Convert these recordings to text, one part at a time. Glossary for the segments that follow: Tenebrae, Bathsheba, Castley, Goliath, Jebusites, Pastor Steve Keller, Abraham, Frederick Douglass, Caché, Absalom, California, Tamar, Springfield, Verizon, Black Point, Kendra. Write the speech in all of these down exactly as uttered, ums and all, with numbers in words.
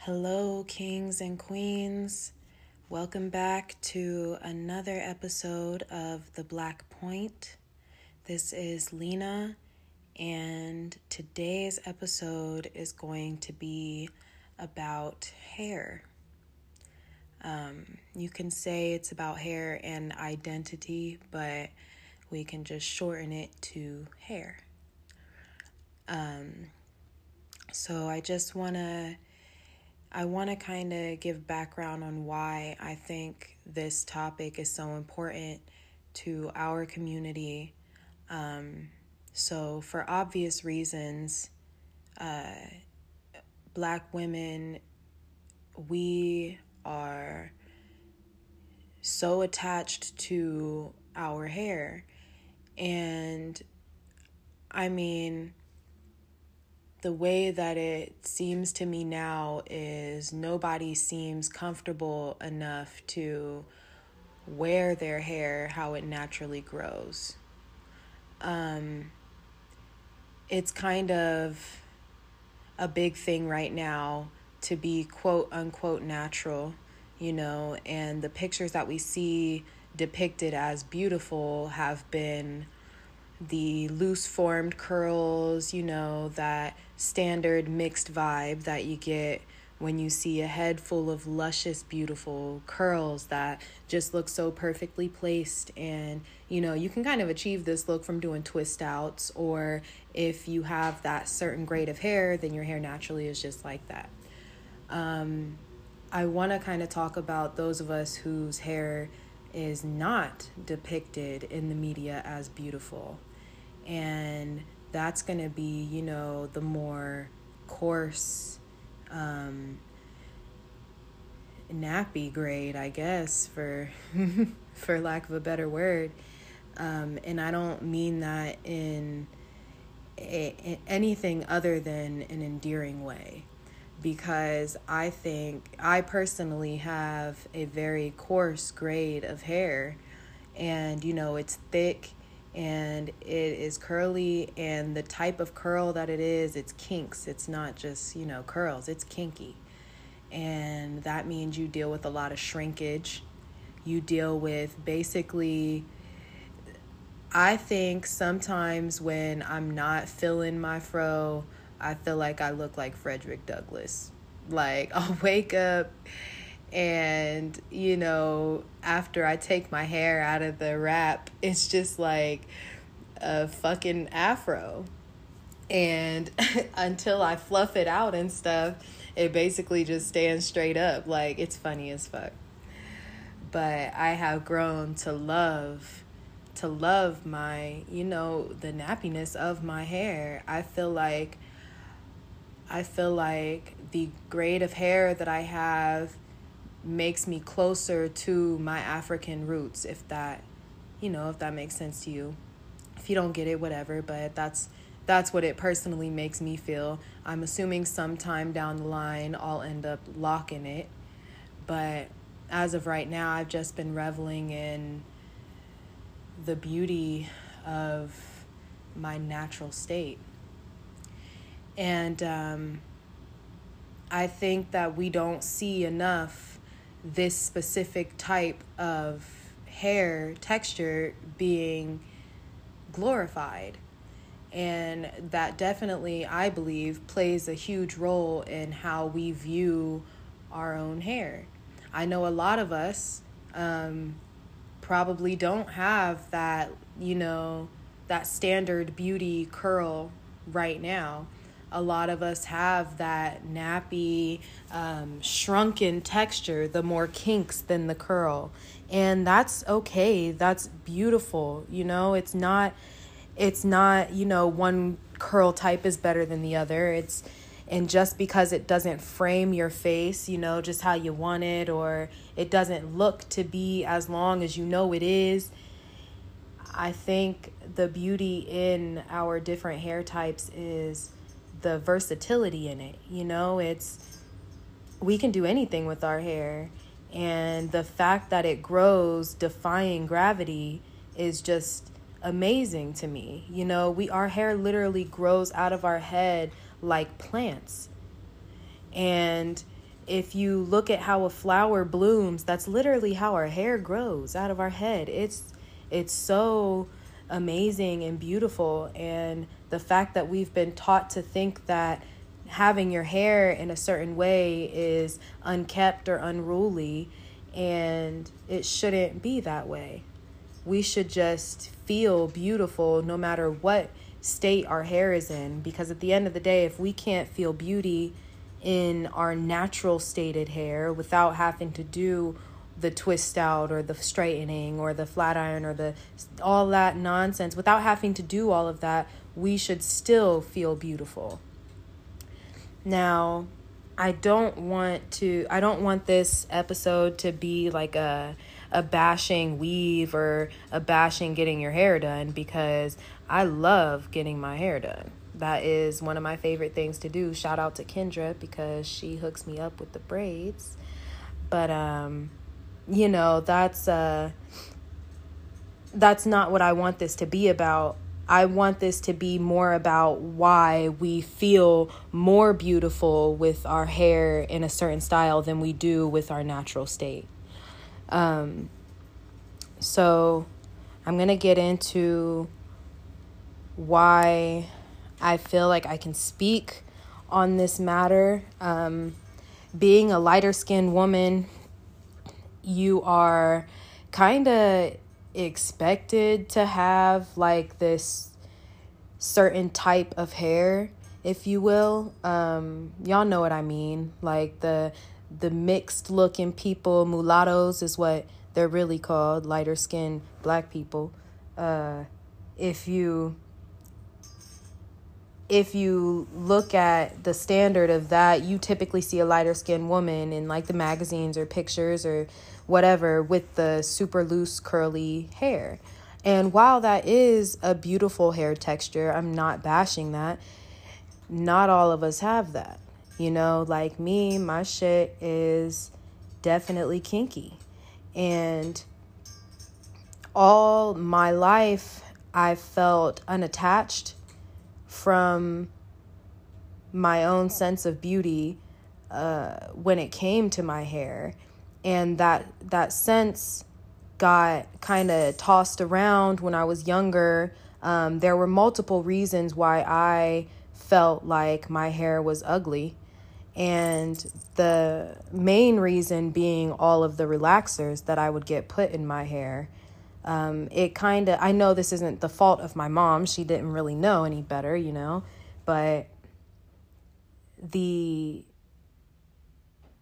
Hello, kings and queens. Welcome back to another episode of The Black Point. This is Lena, and today's episode is going to be about hair. Um, you can say it's about hair and identity, but we can just shorten it to hair. Um, so I just want to, I want to kind of give background on why I think this topic is so important to our community. Um, so for obvious reasons, uh, Black women, we are so attached to our hair. And I mean, the way that it seems to me now is nobody seems comfortable enough to wear their hair how it naturally grows. Um, it's kind of a big thing right now to be quote unquote natural, you know, and the pictures that we see depicted as beautiful have been the loose formed curls, you know, that standard mixed vibe that you get when you see a head full of luscious, beautiful curls that just look so perfectly placed. And, you know, you can kind of achieve this look from doing twist outs, or if you have that certain grade of hair, then your hair naturally is just like that. Um, I want to kind of talk about those of us whose hair is not depicted in the media as beautiful. And that's going to be, you know, the more coarse, um, nappy grade, I guess, for, for lack of a better word. Um, and I don't mean that in a, in anything other than an endearing way. Because I think I personally have a very coarse grade of hair, and you know, it's thick and it is curly, and the type of curl that it is, it's kinks. It's not just, you know, curls, it's kinky. And that means you deal with a lot of shrinkage. You deal with basically, I think sometimes when I'm not feeling my fro, I feel like I look like Frederick Douglass. Like, I'll wake up and, you know, after I take my hair out of the wrap, it's just like a fucking afro. And until I fluff it out and stuff, it basically just stands straight up. Like, it's funny as fuck. But I have grown to love to love my, you know, the nappiness of my hair. I feel like I feel like the grade of hair that I have makes me closer to my African roots, if that, you know, if that makes sense to you. If you don't get it, whatever, but that's that's what it personally makes me feel. I'm assuming sometime down the line I'll end up locking it. But as of right now, I've just been reveling in the beauty of my natural state. And um, I think that we don't see enough this specific type of hair texture being glorified. And that definitely, I believe, plays a huge role in how we view our own hair. I know a lot of us um, probably don't have that, you know, that standard beauty curl right now. A lot of us have that nappy, um, shrunken texture, the more kinks than the curl. And that's okay. That's beautiful. You know, it's not, it's not, you know, one curl type is better than the other. It's, and just because it doesn't frame your face, you know, just how you want it, or it doesn't look to be as long as you know it is. I think the beauty in our different hair types is the versatility in it. You know, it's, we can do anything with our hair. And the fact that it grows defying gravity is just amazing to me. You know, we our hair literally grows out of our head like plants. And if you look at how a flower blooms, that's literally how our hair grows out of our head. It's it's so amazing and beautiful. And the fact that we've been taught to think that having your hair in a certain way is unkept or unruly, and it shouldn't be that way. We should just feel beautiful no matter what state our hair is in, because at the end of the day, if we can't feel beauty in our natural stated hair without having to do the twist out or the straightening or the flat iron or the all that nonsense, without having to do all of that, we should still feel beautiful. Now, I don't want to I don't want this episode to be like a a bashing weave or a bashing getting your hair done, because I love getting my hair done. That is one of my favorite things to do. Shout out to Kendra, because she hooks me up with the braids. But um you know, that's uh that's not what I want this to be about. I want this to be more about why we feel more beautiful with our hair in a certain style than we do with our natural state. Um, so I'm going to get into why I feel like I can speak on this matter. Um, being a lighter-skinned woman, you are kind of expected to have like this certain type of hair, if you will. Um y'all know what I mean, like the the mixed looking people. Mulattoes is what they're really called, lighter skinned black people. Uh if you if you look at the standard of that, you typically see a lighter skinned woman in like the magazines or pictures or whatever with the super loose curly hair. And while that is a beautiful hair texture, I'm not bashing that. Not all of us have that. You know, like me, my shit is definitely kinky. And all my life, I felt unattached from my own sense of beauty uh, when it came to my hair. And that that sense got kind of tossed around when I was younger. Um, there were multiple reasons why I felt like my hair was ugly. And the main reason being all of the relaxers that I would get put in my hair. Um, it kind of, I know this isn't the fault of my mom. She didn't really know any better, you know. But the...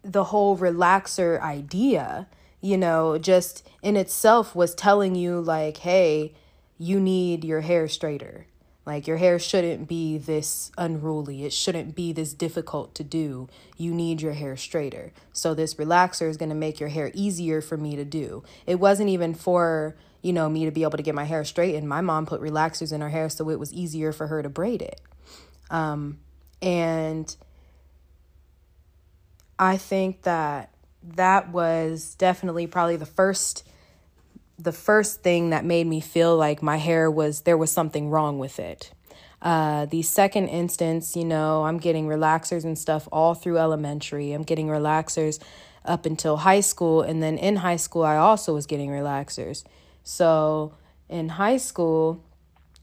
the whole relaxer idea, you know, just in itself was telling you like, hey, you need your hair straighter. Like your hair shouldn't be this unruly. It shouldn't be this difficult to do. You need your hair straighter. So this relaxer is going to make your hair easier for me to do. It wasn't even for, you know, me to be able to get my hair straightened. My mom put relaxers in her hair so it was easier for her to braid it. Um, and I think that that was definitely probably the first the first thing that made me feel like my hair was, there was something wrong with it. Uh, the second instance, you know, I'm getting relaxers and stuff all through elementary. I'm getting relaxers up until high school. And then in high school, I also was getting relaxers. So in high school,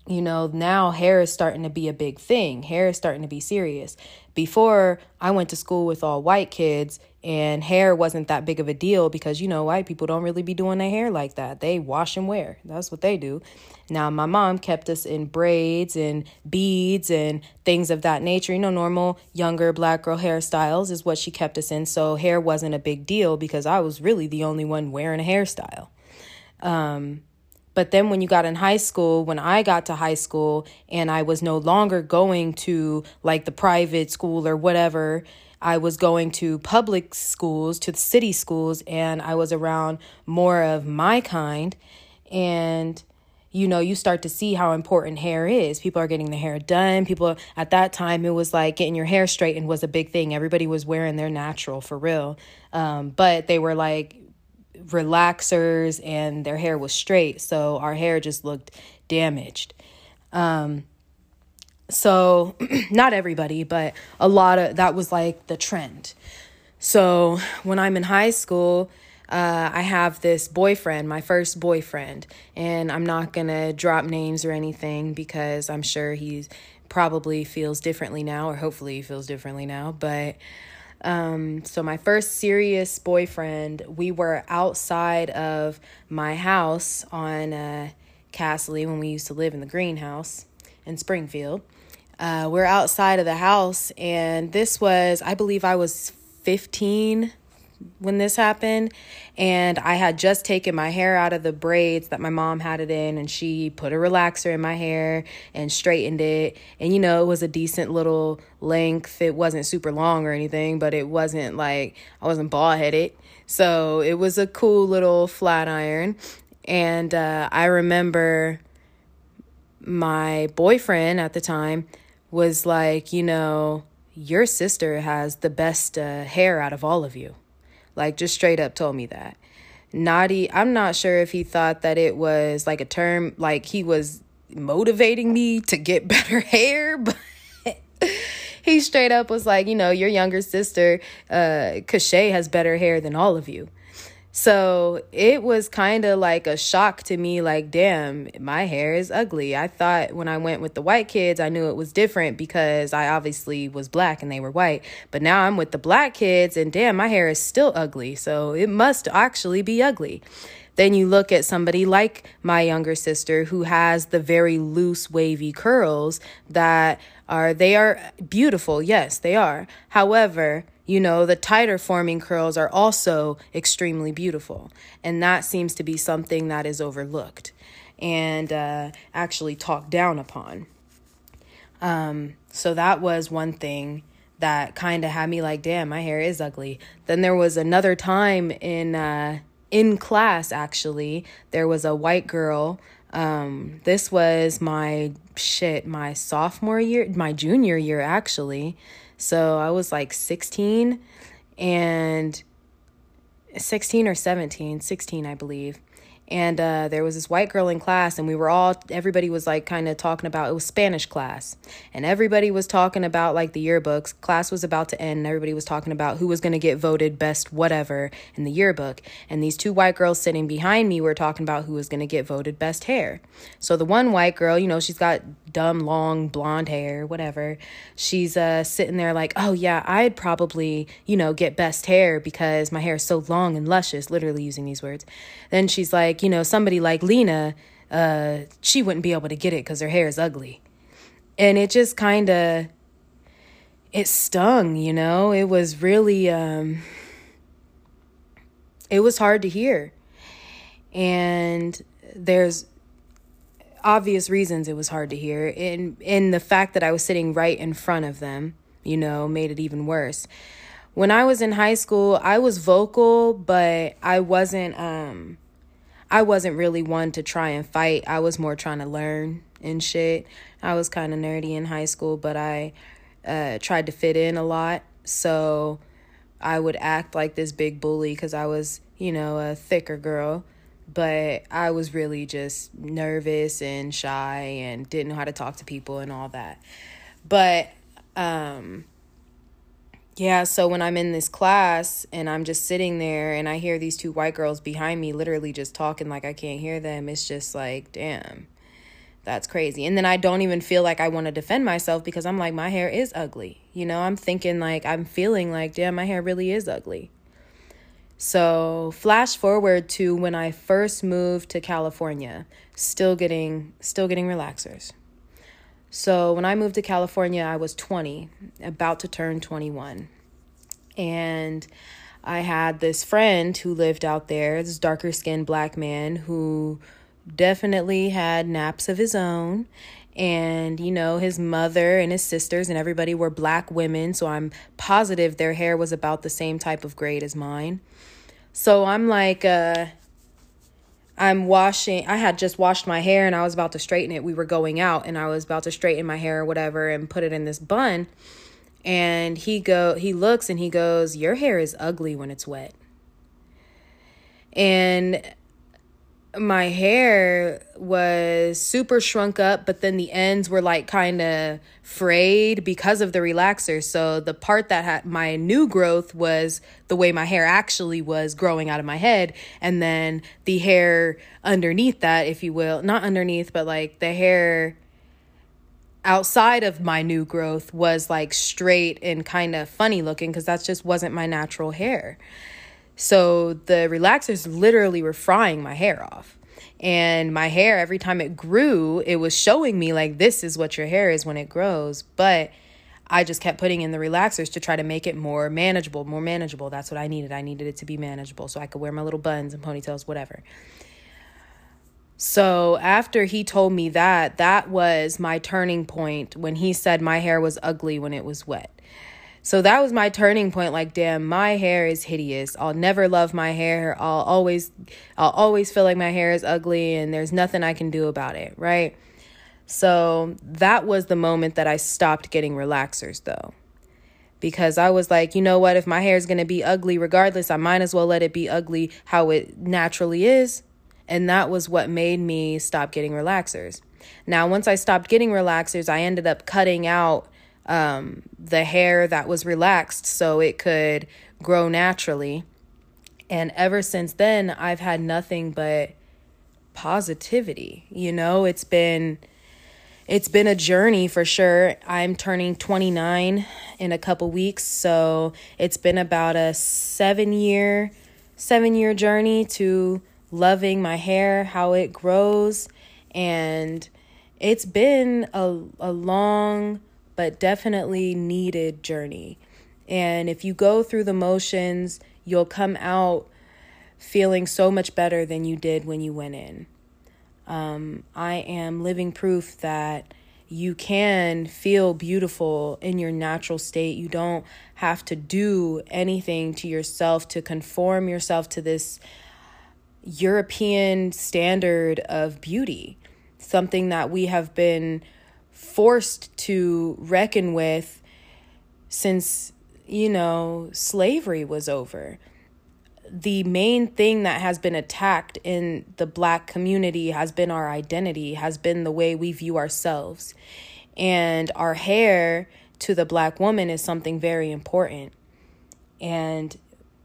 you know, now hair is starting to be a big thing. Hair is starting to be serious. Before, I went to school with all white kids and hair wasn't that big of a deal because, you know, white people don't really be doing their hair like that. They wash and wear. That's what they do. Now, my mom kept us in braids and beads and things of that nature. You know, normal younger black girl hairstyles is what she kept us in. So hair wasn't a big deal because I was really the only one wearing a hairstyle. Um But then when you got in high school, when I got to high school and I was no longer going to like the private school or whatever, I was going to public schools, to the city schools, and I was around more of my kind. And you know, you start to see how important hair is. People are getting their hair done. People at that time, it was like getting your hair straightened was a big thing. Everybody was wearing their natural for real. Um, but they were like relaxers and their hair was straight. So our hair just looked damaged. Um, so not everybody, but a lot of that was like the trend. So when I'm in high school, Uh, I have this boyfriend, my first boyfriend, and I'm not going to drop names or anything because I'm sure he's probably feels differently now, or hopefully he feels differently now. But um, so my first serious boyfriend, we were outside of my house on uh, Castley when we used to live in the greenhouse in Springfield. Uh, we're outside of the house, and this was, I believe I was fifteen when this happened, and I had just taken my hair out of the braids that my mom had it in, and she put a relaxer in my hair and straightened it, and you know, it was a decent little length. It wasn't super long or anything, but it wasn't like I wasn't bald headed, so it was a cool little flat iron. And uh, I remember my boyfriend at the time was like, you know, your sister has the best uh, hair out of all of you. Like, just straight up told me that. Naughty, I'm not sure if he thought that it was like a term, like he was motivating me to get better hair, but he straight up was like, you know, your younger sister, uh, Caché, has better hair than all of you. So it was kind of like a shock to me, like, damn, my hair is ugly. I thought when I went with the white kids, I knew it was different because I obviously was black and they were white. But now I'm with the black kids and damn, my hair is still ugly. So it must actually be ugly. Then you look at somebody like my younger sister who has the very loose, wavy curls that are, they are beautiful. Yes, they are. However, you know, the tighter forming curls are also extremely beautiful. And that seems to be something that is overlooked and uh, actually talked down upon. Um, so that was one thing that kind of had me like, damn, my hair is ugly. Then there was another time in uh, in class, actually, there was a white girl. Um, this was my shit, my sophomore year, my junior year, actually. So I was like sixteen and sixteen or seventeen, sixteen, I believe. And uh, there was this white girl in class, and we were all, everybody was like kind of talking about, it was Spanish class. And everybody was talking about like the yearbooks. Class was about to end, and everybody was talking about who was going to get voted best whatever in the yearbook. And these two white girls sitting behind me were talking about who was going to get voted best hair. So the one white girl, you know, she's got dumb, long, blonde hair, whatever. She's uh, sitting there like, oh yeah, I'd probably, you know, get best hair because my hair is so long and luscious, literally using these words. Then she's like, you know, somebody like Lena, uh, she wouldn't be able to get it because her hair is ugly. And it just kind of, it stung, you know, it was really, um, it was hard to hear. And there's obvious reasons it was hard to hear. And, and the fact that I was sitting right in front of them, you know, made it even worse. When I was in high school, I was vocal, but I wasn't, um, I wasn't really one to try and fight. I was more trying to learn and shit. I was kind of nerdy in high school, but I uh, tried to fit in a lot. So I would act like this big bully because I was, you know, a thicker girl. But I was really just nervous and shy and didn't know how to talk to people and all that. But um, yeah, so when I'm in this class and I'm just sitting there and I hear these two white girls behind me literally just talking like I can't hear them, it's just like, damn, that's crazy. And then I don't even feel like I want to defend myself because I'm like, my hair is ugly. You know, I'm thinking like, I'm feeling like, damn, my hair really is ugly. So flash forward to when I first moved to California, still getting, still getting relaxers. So when I moved to California, I was twenty, about to turn twenty-one. And I had this friend who lived out there, this darker skinned black man who definitely had naps of his own. And, you know, his mother and his sisters and everybody were black women. So I'm positive their hair was about the same type of grade as mine. So I'm like, uh, I'm washing, I had just washed my hair and I was about to straighten it. We were going out and I was about to straighten my hair or whatever and put it in this bun. And he go, he looks and he goes, "Your hair is ugly when it's wet." And my hair was super shrunk up, but then the ends were like kind of frayed because of the relaxer. So the part that had my new growth was the way my hair actually was growing out of my head. And then the hair underneath that, if you will, not underneath, but like the hair outside of my new growth was like straight and kind of funny looking because that just wasn't my natural hair. So the relaxers literally were frying my hair off. And my hair, every time it grew, it was showing me like, this is what your hair is when it grows. But I just kept putting in the relaxers to try to make it more manageable, more manageable. That's what I needed. I needed it to be manageable so I could wear my little buns and ponytails, whatever. So after he told me that, that was my turning point when he said my hair was ugly when it was wet. So that was my turning point. Like, damn, my hair is hideous. I'll never love my hair. I'll always, I'll always feel like my hair is ugly and there's nothing I can do about it. Right. So that was the moment that I stopped getting relaxers, though, because I was like, you know what? If my hair is going to be ugly regardless, I might as well let it be ugly how it naturally is. And that was what made me stop getting relaxers. Now, once I stopped getting relaxers, I ended up cutting out Um, the hair that was relaxed so it could grow naturally. And ever since then, I've had nothing but positivity. You know, it's been, it's been a journey for sure. I'm turning twenty-nine in a couple weeks. So it's been about a seven year, seven year journey to loving my hair, how it grows. And it's been a, a long but definitely needed journey. And if you go through the motions, you'll come out feeling so much better than you did when you went in. Um, I am living proof that you can feel beautiful in your natural state. You don't have to do anything to yourself to conform yourself to this European standard of beauty, something that we have been forced to reckon with since, you know, slavery was over. The main thing that has been attacked in the Black community has been our identity, has been the way we view ourselves. And our hair to the Black woman is something very important. And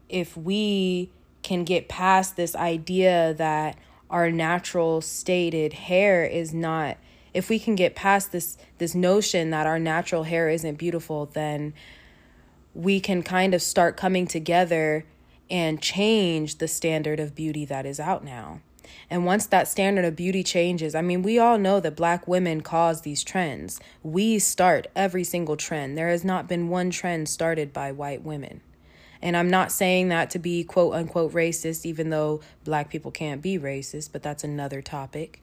if we can get past this idea that our natural stated hair is not, if we can get past this this notion that our natural hair isn't beautiful, then we can kind of start coming together and change the standard of beauty that is out now. And once that standard of beauty changes, I mean, we all know that Black women cause these trends. We start every single trend. There has not been one trend started by white women. And I'm not saying that to be quote unquote racist, even though Black people can't be racist, but that's another topic.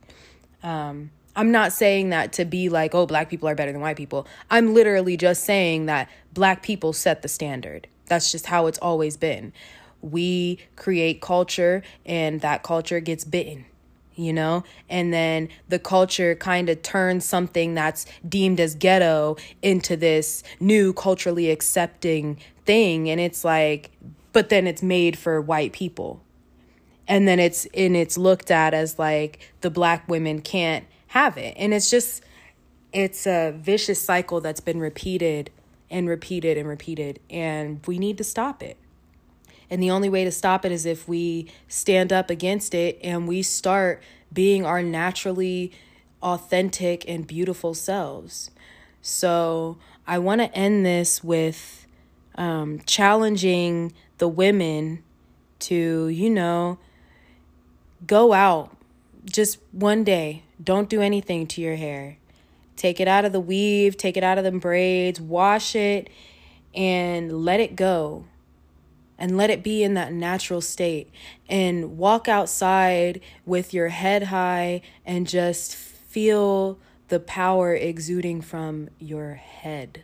Um, I'm not saying that to be like, oh, Black people are better than white people. I'm literally just saying that Black people set the standard. That's just how it's always been. We create culture and that culture gets bitten, you know, and then the culture kind of turns something that's deemed as ghetto into this new culturally accepting thing. And it's like, but then it's made for white people. And then it's and it's looked at as like the Black women can't have it. And it's just, it's a vicious cycle that's been repeated and repeated and repeated. And we need to stop it. And the only way to stop it is if we stand up against it and we start being our naturally authentic and beautiful selves. So I want to end this with um, challenging the women to, you know, go out just one day. Don't do anything to your hair. Take it out of the weave, take it out of the braids, wash it, and let it go. And let it be in that natural state. And walk outside with your head high and just feel the power exuding from your head.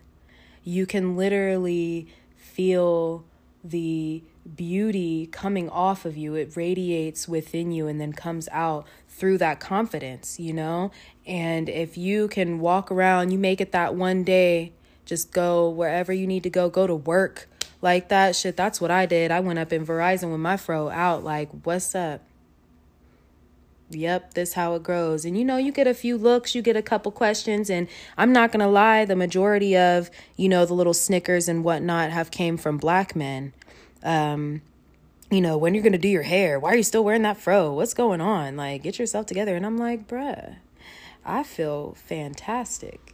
You can literally feel the beauty coming off of you. It radiates within you and then comes out through that confidence, you know? And if you can walk around, you make it that one day, just go wherever you need to go, go to work like that. Shit, that's what I did. I went up in Verizon with my fro out, like, what's up? Yep, this how it grows. And, you know, you get a few looks, you get a couple questions. And I'm not going to lie, the majority of, you know, the little snickers and whatnot have came from black men. Um, you know, when you're going to do your hair, why are you still wearing that fro? What's going on? Like, get yourself together. And I'm like, bruh, I feel fantastic.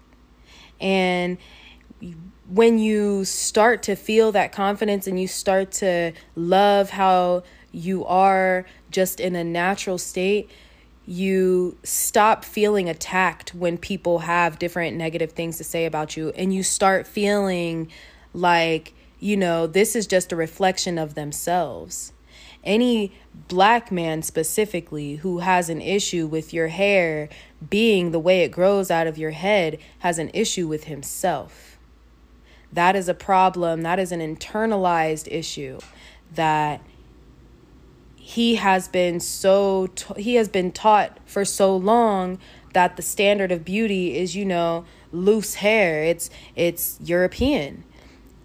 And when you start to feel that confidence and you start to love how you are just in a natural state, you stop feeling attacked when people have different negative things to say about you. And you start feeling like, you know, this is just a reflection of themselves. Any black man specifically who has an issue with your hair being the way it grows out of your head has an issue with himself. That is a problem. That is an internalized issue that he has been so t- he has been taught for so long that the standard of beauty is, you know, loose hair. It's it's European,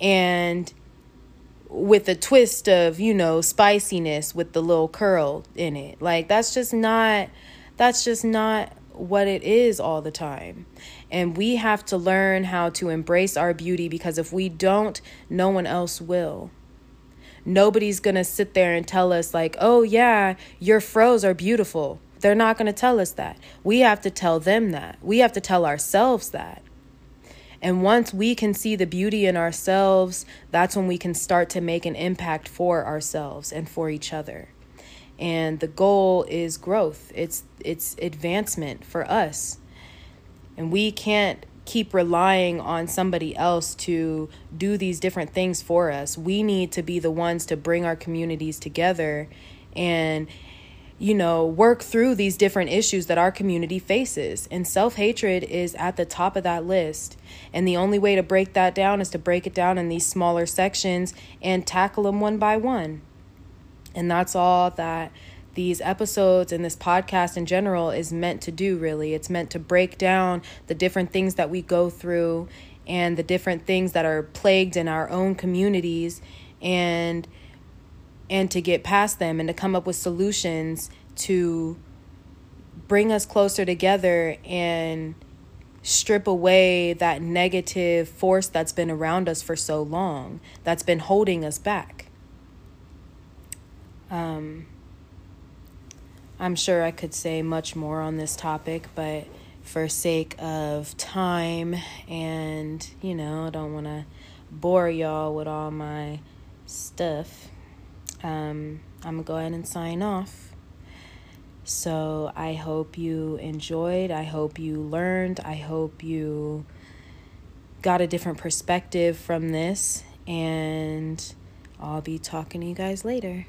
and with a twist of, you know, spiciness with the little curl in it. Like, that's just not that's just not what it is all the time. And we have to learn how to embrace our beauty, because if we don't, no one else will. Nobody's going to sit there and tell us like, oh, yeah, your fro's are beautiful. They're not going to tell us that. We have to tell them that. We have to tell ourselves that. And once we can see the beauty in ourselves, that's when we can start to make an impact for ourselves and for each other. And the goal is growth. It's it's advancement for us. And we can't keep relying on somebody else to do these different things for us. We need to be the ones to bring our communities together and, you know, work through these different issues that our community faces. And self-hatred is at the top of that list. And the only way to break that down is to break it down in these smaller sections and tackle them one by one. And that's all that these episodes and this podcast in general is meant to do, really. It's meant to break down the different things that we go through and the different things that are plagued in our own communities, and and to get past them and to come up with solutions to bring us closer together and strip away that negative force that's been around us for so long, that's been holding us back. Um... I'm sure I could say much more on this topic, but for sake of time and, you know, I don't want to bore y'all with all my stuff, um, I'm going to go ahead and sign off. So I hope you enjoyed. I hope you learned. I hope you got a different perspective from this, and I'll be talking to you guys later.